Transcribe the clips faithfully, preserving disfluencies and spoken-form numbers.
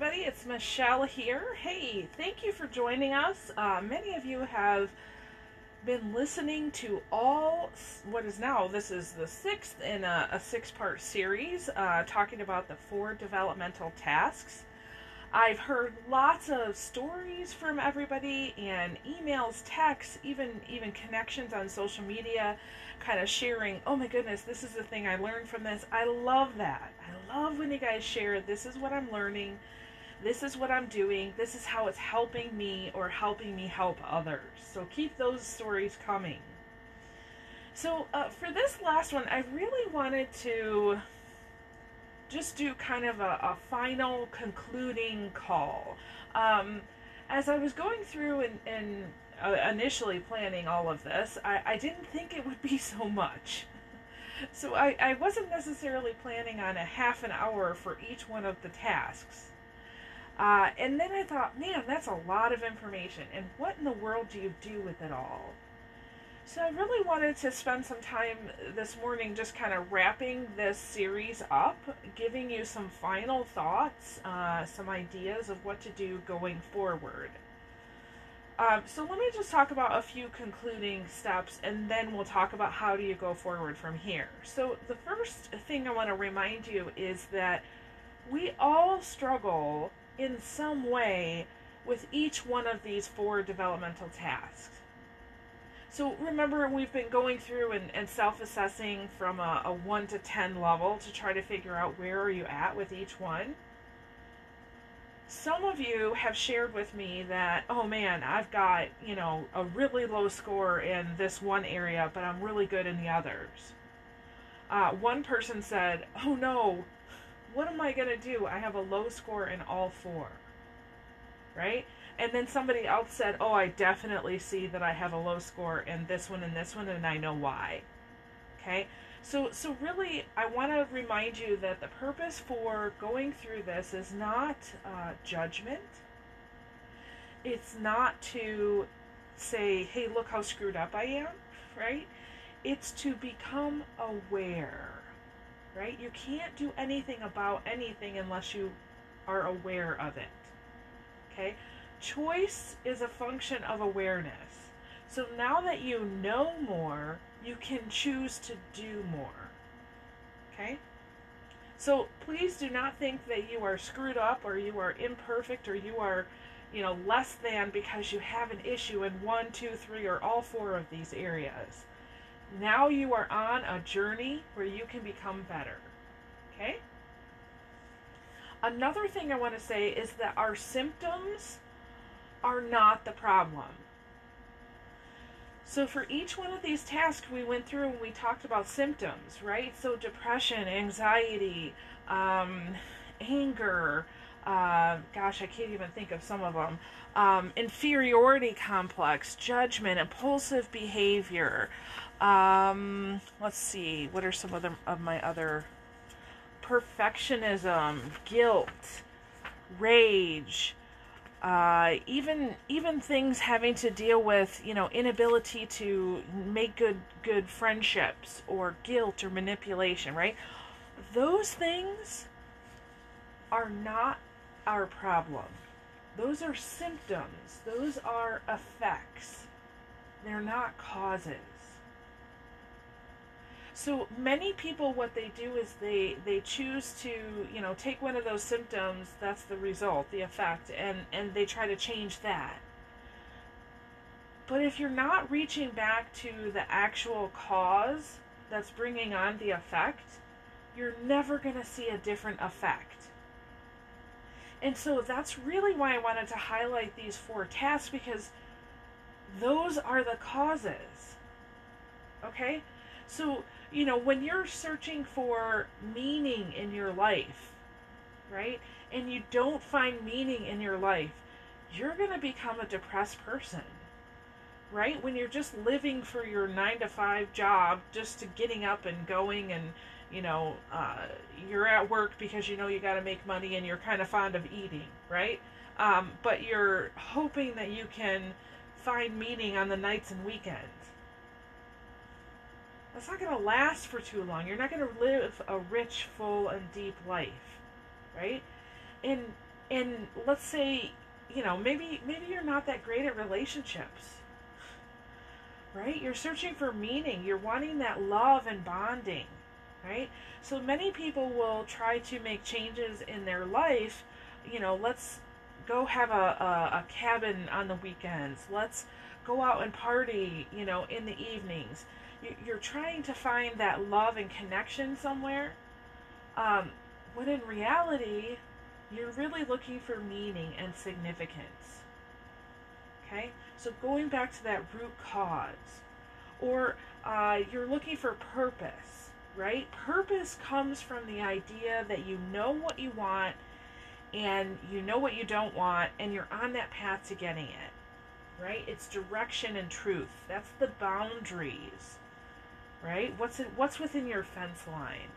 everybody, it's Michelle here. Hey, thank you for joining us. Uh, many of you have been listening to all, what is now, this is the sixth in a, a six-part series uh, talking about the four developmental tasks. I've heard lots of stories from everybody and emails, texts, even, even connections on social media, kind of sharing, oh my goodness, this is the thing I learned from this. I love that. I love when you guys share, this is what I'm learning, this is what I'm doing, this is how it's helping me or helping me help others. So keep those stories coming. So uh, for this last one, I really wanted to just do kind of a, a final concluding call. Um, as I was going through and, and uh, initially planning all of this, I, I didn't think it would be so much. So I, I wasn't necessarily planning on a half an hour for each one of the tasks. Uh, and then I thought, man, that's a lot of information. And what in the world do you do with it all? So I really wanted to spend some time this morning just kind of wrapping this series up, giving you some final thoughts, uh, some ideas of what to do going forward. Um, so let me just talk about a few concluding steps, and then we'll talk about how do you go forward from here. So the first thing I want to remind you is that we all struggle in some way with each one of these four developmental tasks. So remember, we've been going through and, and self-assessing from a, a one to ten level to try to figure out where are you at with each one. Some of you have shared with me that, oh man, I've got, you know, a really low score in this one area, but I'm really good in the others. Uh, one person said, oh no, what am I going to do? I have a low score in all four, right? And then somebody else said, oh, I definitely see that I have a low score in this one and this one, and I know why. Okay? So, so really, I want to remind you that the purpose for going through this is not uh, judgment. It's not to say, hey, look how screwed up I am, right? It's to become aware, right? You can't do anything about anything unless you are aware of it. Okay? Choice is a function of awareness. So now that you know more, you can choose to do more. Okay? So please do not think that you are screwed up or you are imperfect or you are, you know, less than because you have an issue in one, two, three, or all four of these areas. Now you are on a journey where you can become better. Okay? Another thing I want to say is that our symptoms are not the problem. So for each one of these tasks we went through and we talked about symptoms, right? So depression, anxiety, um, anger, uh, gosh, I can't even think of some of them, um, inferiority complex, judgment, impulsive behavior. Um, let's see, what are some other of my other, perfectionism, guilt, rage, Uh, even even things having to deal with, you know, inability to make good good friendships or guilt or manipulation, right? Those things are not our problem. Those are symptoms. Those are effects. They're not causes. So many people, what they do is they, they choose to, you know, take one of those symptoms, that's the result, the effect, and, and they try to change that. But if you're not reaching back to the actual cause that's bringing on the effect, you're never going to see a different effect. And so that's really why I wanted to highlight these four tasks, because those are the causes. Okay? So, you know, when you're searching for meaning in your life, right, and you don't find meaning in your life, you're going to become a depressed person, right? When you're just living for your nine to five job, just to getting up and going and, you know, uh, you're at work because you know you got to make money and you're kind of fond of eating, right? Um, but you're hoping that you can find meaning on the nights and weekends. That's not going to last for too long. You're not going to live a rich, full, and deep life, right? And And let's say, you know, maybe maybe you're not that great at relationships, right? You're searching for meaning. You're wanting that love and bonding, right? So many people will try to make changes in their life. You know, let's go have a, a, a cabin on the weekends. Let's go out and party, you know, in the evenings. You, you're trying to find that love and connection somewhere. Um, when in reality, you're really looking for meaning and significance. Okay? So going back to that root cause. Or uh, you're looking for purpose, right? Purpose comes from the idea that you know what you want and you know what you don't want, and you're on that path to getting it, right? It's direction and truth. That's the boundaries, right? What's in, what's within your fence line,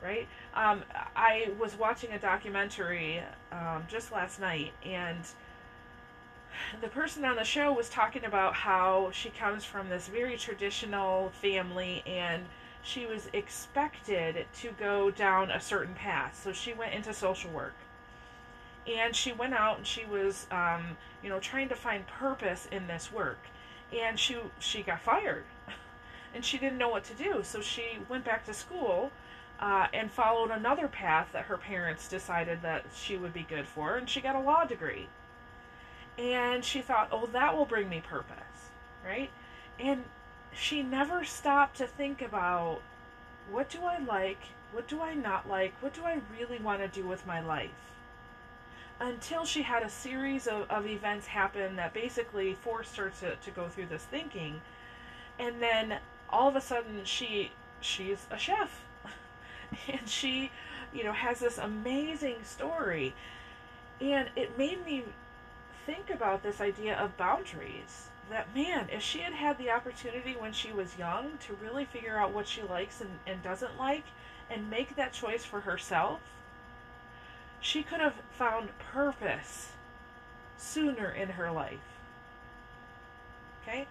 right? Um, I was watching a documentary um, just last night, and the person on the show was talking about how she comes from this very traditional family, and she was expected to go down a certain path. So she went into social work. And she went out and she was, um, you know, trying to find purpose in this work. And she she got fired. And she didn't know what to do. So she went back to school uh, and followed another path that her parents decided that she would be good for. And she got a law degree. And she thought, oh, that will bring me purpose, right? And she never stopped to think about, what do I like? What do I not like? What do I really want to do with my life? Until she had a series of, of events happen that basically forced her to, to go through this thinking. And then all of a sudden she she's a chef. And she, you know, has this amazing story. And it made me think about this idea of boundaries. That, man, if she had had the opportunity when she was young to really figure out what she likes and, and doesn't like and make that choice for herself, she could have found purpose sooner in her life. Okay?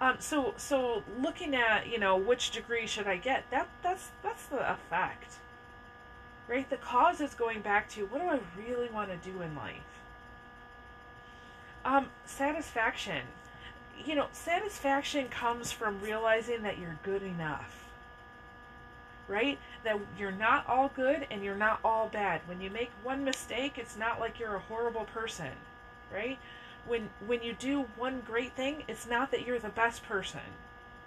Um, so so looking at, you know, which degree should I get, that that's that's the effect. Right? The cause is going back to, what do I really want to do in life? Um, satisfaction. You know, satisfaction comes from realizing that you're good enough. Right? That you're not all good and you're not all bad. When you make one mistake, it's not like you're a horrible person, right? When when you do one great thing, it's not that you're the best person,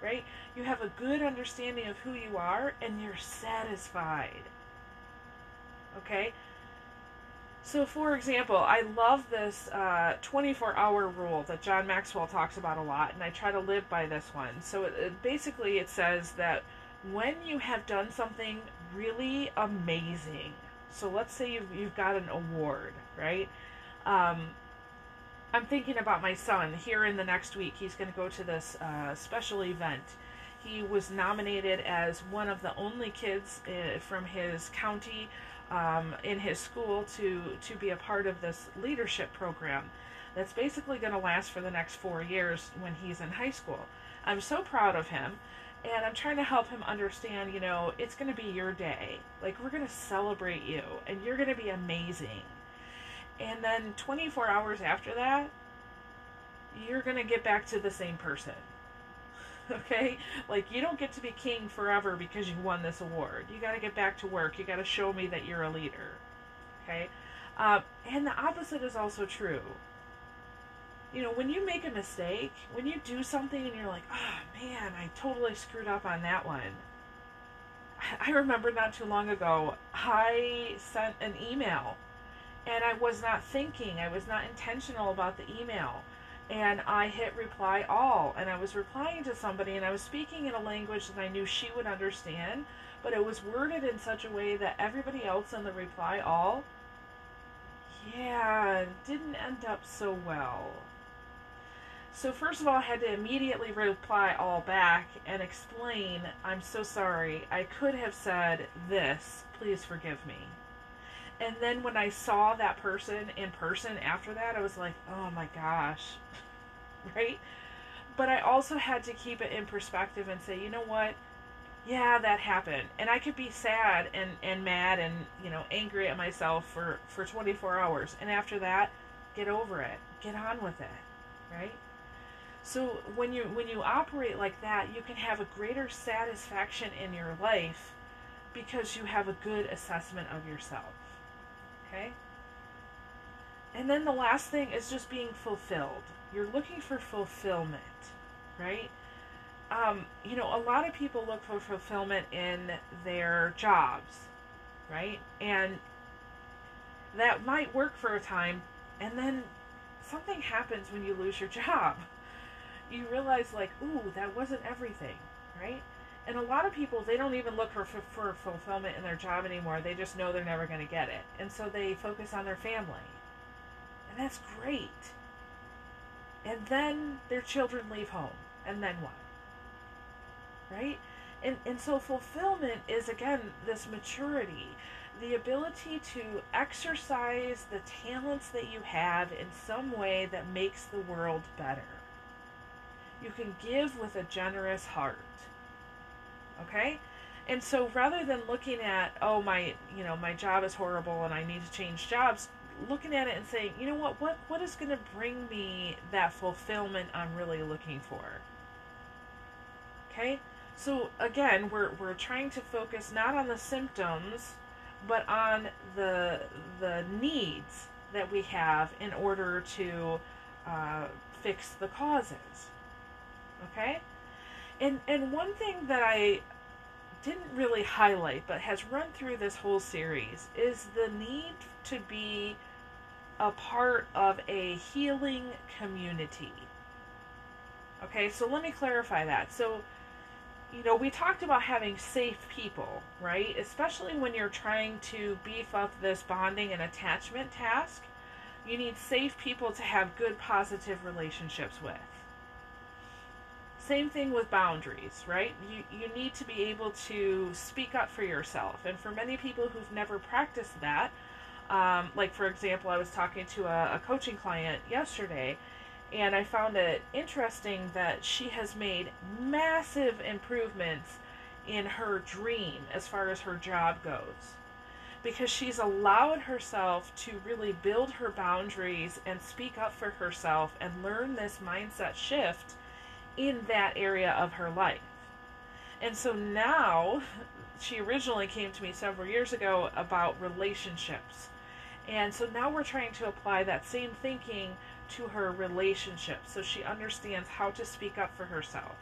right? You have a good understanding of who you are and you're satisfied. Okay? So for example, I love this uh, twenty-four hour rule that John Maxwell talks about a lot, and I try to live by this one. So it, it, basically it says that when you have done something really amazing, so let's say you've, you've got an award, right? Um, I'm thinking about my son here in the next week. He's going to go to this uh, special event. He was nominated as one of the only kids uh, from his county, um, in his school, to, to be a part of this leadership program that's basically going to last for the next four years when he's in high school. I'm so proud of him. And I'm trying to help him understand, you know, it's going to be your day. Like, we're going to celebrate you, and you're going to be amazing. And then twenty-four hours after that, you're going to get back to the same person. Okay? Like, you don't get to be king forever because you won this award. You got to get back to work. You got to show me that you're a leader. Okay? Uh, and the opposite is also true. You know, when you make a mistake, when you do something and you're like, oh man, I totally screwed up on that one. I remember not too long ago, I sent an email and I was not thinking, I was not intentional about the email. And I hit reply all, and I was replying to somebody and I was speaking in a language that I knew she would understand, but it was worded in such a way that everybody else in the reply all, yeah, didn't end up so well. So first of all, I had to immediately reply all back and explain, I'm so sorry, I could have said this, please forgive me. And then when I saw that person in person after that, I was like, oh my gosh, right? But I also had to keep it in perspective and say, you know what? yeah, that happened. And I could be sad and, and mad and, you know, angry at myself for, for twenty-four hours. And after that, get over it. Get on with it, right? So when you when you operate like that, you can have a greater satisfaction in your life because you have a good assessment of yourself, okay? And then the last thing is just being fulfilled. You're looking for fulfillment, right? Um, you know, a lot of people look for fulfillment in their jobs, right? And that might work for a time, and then something happens when you lose your job. You realize, like, ooh, that wasn't everything, right? And a lot of people, they don't even look for, for, for fulfillment in their job anymore. They just know they're never going to get it. And so they focus on their family. And that's great. And then their children leave home. And then what? Right? And, and so fulfillment is, again, this maturity, the ability to exercise the talents that you have in some way that makes the world better. You can give with a generous heart. Okay? And so rather than looking at, oh, my, you know, my job is horrible and I need to change jobs, looking at it and saying, you know what, what, what is going to bring me that fulfillment I'm really looking for? Okay? So again, we're we're trying to focus not on the symptoms, but on the the needs that we have in order to uh, fix the causes. Okay? And and one thing that I didn't really highlight but has run through this whole series is the need to be a part of a healing community. Okay, so let me clarify that. So, you know, we talked about having safe people, right? Especially when you're trying to beef up this bonding and attachment task, you need safe people to have good, positive relationships with. Same thing with boundaries, right? You you need to be able to speak up for yourself. And for many people who've never practiced that, um, like for example, I was talking to a, a coaching client yesterday, and I found it interesting that she has made massive improvements in her dream as far as her job goes, because she's allowed herself to really build her boundaries and speak up for herself and learn this mindset shift in that area of her life. And so now, she originally came to me several years ago about relationships. And so now we're trying to apply that same thinking to her relationship, so she understands how to speak up for herself.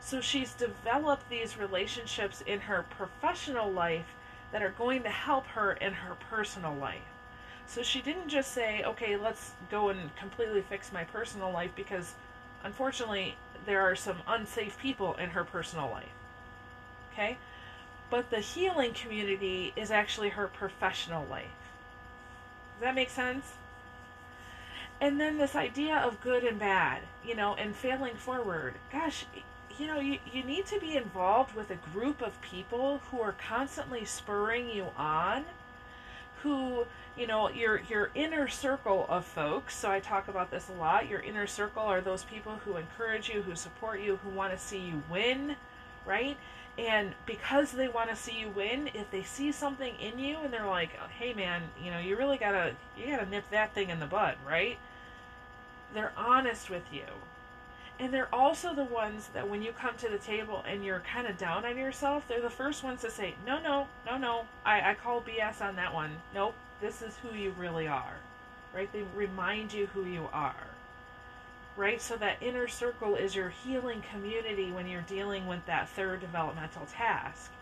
So she's developed these relationships in her professional life that are going to help her in her personal life. So she didn't just say, okay, let's go and completely fix my personal life, because unfortunately there are some unsafe people in her personal life. Okay? But the healing community is actually her professional life. Does that make sense? And then this idea of good and bad, you know, and failing forward. Gosh, you know, you, you need to be involved with a group of people who are constantly spurring you on, who, you know, your your inner circle of folks, so I talk about this a lot, your inner circle are those people who encourage you, who support you, who want to see you win, right? And because they want to see you win, if they see something in you and they're like, hey man, you know, you really gotta, you gotta nip that thing in the bud, right? They're honest with you. And they're also the ones that when you come to the table and you're kind of down on yourself, they're the first ones to say, no, no, no, no, I, I call B S on that one. Nope, this is who you really are, right? They remind you who you are, right? So that inner circle is your healing community when you're dealing with that third developmental task.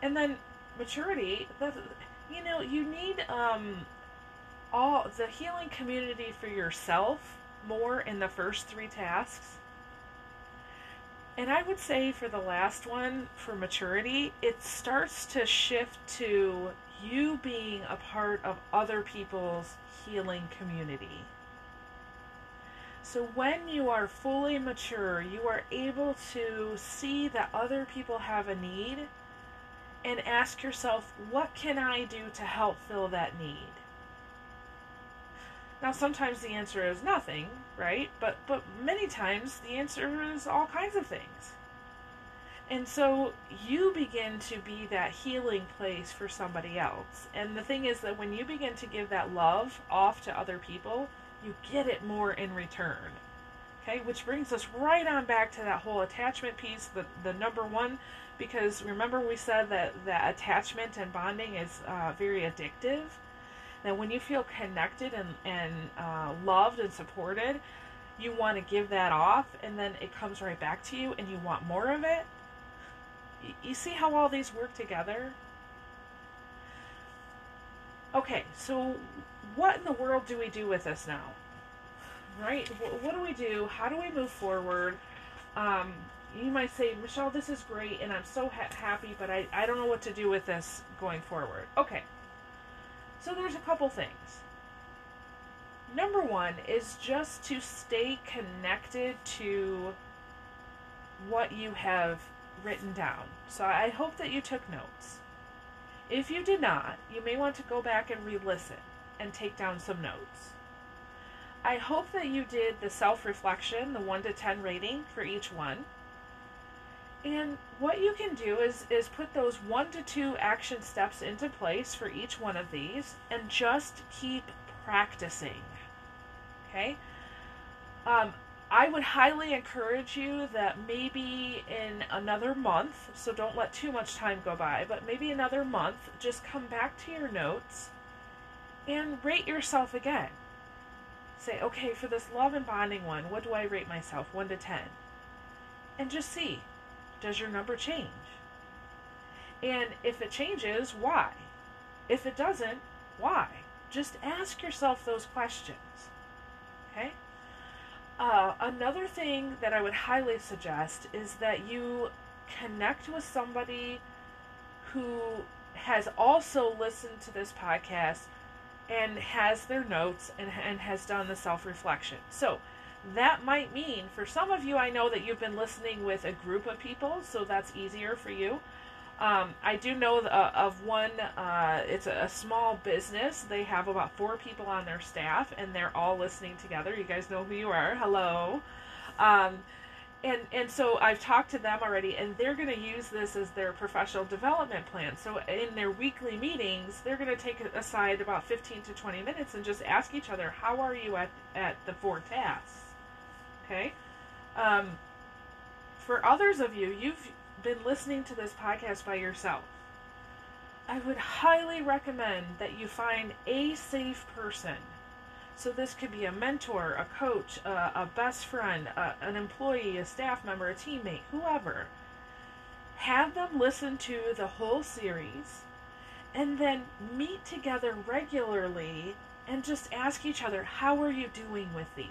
And then maturity, the, you know, you need um, all the healing community for yourself more in the first three tasks. And I would say for the last one, for maturity, it starts to shift to you being a part of other people's healing community. So when you are fully mature, you are able to see that other people have a need and ask yourself, what can I do to help fill that need? Now, sometimes the answer is nothing, right? But but many times the answer is all kinds of things. And so you begin to be that healing place for somebody else. And the thing is that when you begin to give that love off to other people, you get it more in return. Okay, which brings us right on back to that whole attachment piece, the, the number one, because remember we said that, that attachment and bonding is uh, very addictive. That when you feel connected and, and uh, loved and supported, you want to give that off, and then it comes right back to you and you want more of it. You see how all these work together? Okay, so what in the world do we do with this now? Right? What do we do? How do we move forward? Um, you might say, Michelle, this is great, and I'm so ha happy, but I, I don't know what to do with this going forward. Okay, so there's a couple things. Number one is just to stay connected to what you have written down. So I hope that you took notes. If you did not, you may want to go back and re-listen and take down some notes. I hope that you did the self-reflection, the one to ten rating for each one. And what you can do is, is put those one to two action steps into place for each one of these and just keep practicing. Okay? Um, I would highly encourage you that maybe in another month, so don't let too much time go by, but maybe another month, just come back to your notes and rate yourself again. Say, okay, for this love and bonding one, what do I rate myself? one to ten. And just see, does your number change? And if it changes, why? If it doesn't, why? Just ask yourself those questions. Okay? Uh, another thing that I would highly suggest is that you connect with somebody who has also listened to this podcast and has their notes and, and has done the self-reflection. So that might mean, for some of you, I know that you've been listening with a group of people, so that's easier for you. Um, I do know of one, uh, it's a small business. They have about four people on their staff, and they're all listening together. You guys know who you are. Hello. Um, and, and so I've talked to them already, and they're going to use this as their professional development plan. So in their weekly meetings, they're going to take aside about fifteen to twenty minutes and just ask each other, how are you at, at the four tasks? Okay. Um, for others of you, you've been listening to this podcast by yourself. I would highly recommend that you find a safe person. So this could be a mentor, a coach, a, a best friend, a, an employee, a staff member, a teammate, whoever. Have them listen to the whole series and then meet together regularly and just ask each other, how are you doing with these?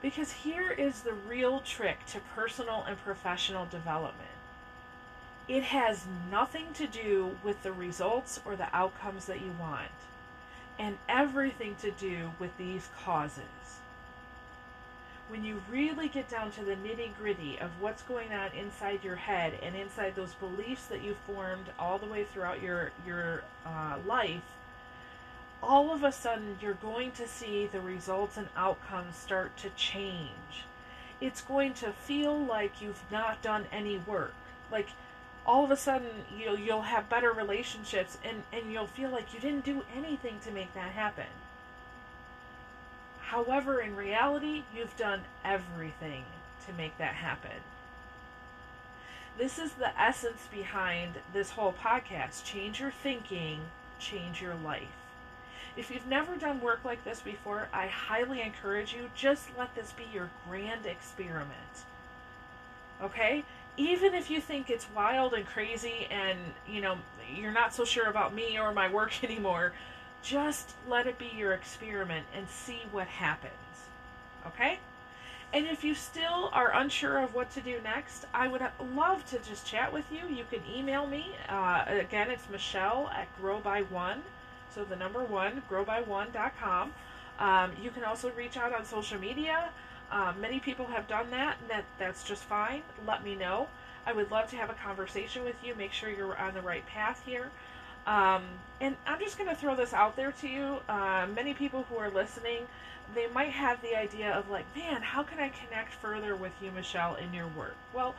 Because here is the real trick to personal and professional development. It has nothing to do with the results or the outcomes that you want, and everything to do with these causes. When you really get down to the nitty-gritty of what's going on inside your head and inside those beliefs that you formed all the way throughout your, your uh, life, all of a sudden, you're going to see the results and outcomes start to change. It's going to feel like you've not done any work. Like, all of a sudden, you'll, you'll have better relationships, and, and you'll feel like you didn't do anything to make that happen. However, in reality, you've done everything to make that happen. This is the essence behind this whole podcast. Change your thinking, change your life. If you've never done work like this before, I highly encourage you, just let this be your grand experiment. Okay? Even if you think it's wild and crazy and, you know, you're not so sure about me or my work anymore, just let it be your experiment and see what happens. Okay? And if you still are unsure of what to do next, I would love to just chat with you. You can email me. Uh, again, it's Michelle at grow by one dot com. So the number one, grow by one dot com. Um, you can also reach out on social media. Uh, many people have done that, and that, that's just fine. Let me know. I would love to have a conversation with you. Make sure you're on the right path here. Um, and I'm just going to throw this out there to you. Uh, many people who are listening, they might have the idea of like, man, how can I connect further with you, Michelle, in your work? Well,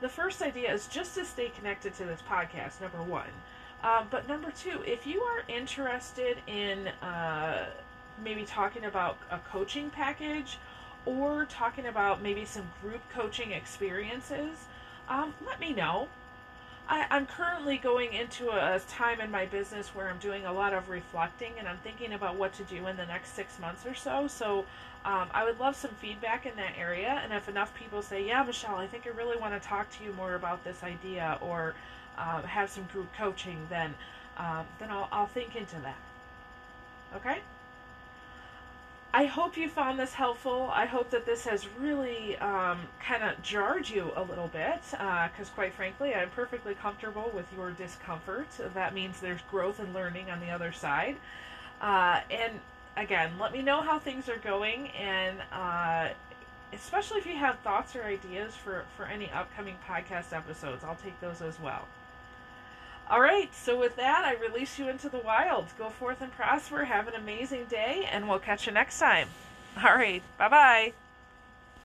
the first idea is just to stay connected to this podcast, number one. Um, but number two, if you are interested in uh, maybe talking about a coaching package or talking about maybe some group coaching experiences, um, let me know. I, I'm currently going into a time in my business where I'm doing a lot of reflecting, and I'm thinking about what to do in the next six months or so. So um, I would love some feedback in that area. And if enough people say, yeah, Michelle, I think I really want to talk to you more about this idea, or um, have some group coaching, then, um, then I'll, I'll think into that. Okay? I hope you found this helpful. I hope that this has really um, kind of jarred you a little bit, because uh, quite frankly, I'm perfectly comfortable with your discomfort. That means there's growth and learning on the other side. Uh, and again, let me know how things are going, and uh, especially if you have thoughts or ideas for, for any upcoming podcast episodes. I'll take those as well. All right, so with that, I release you into the wild. Go forth and prosper. Have an amazing day, and we'll catch you next time. All right, bye-bye.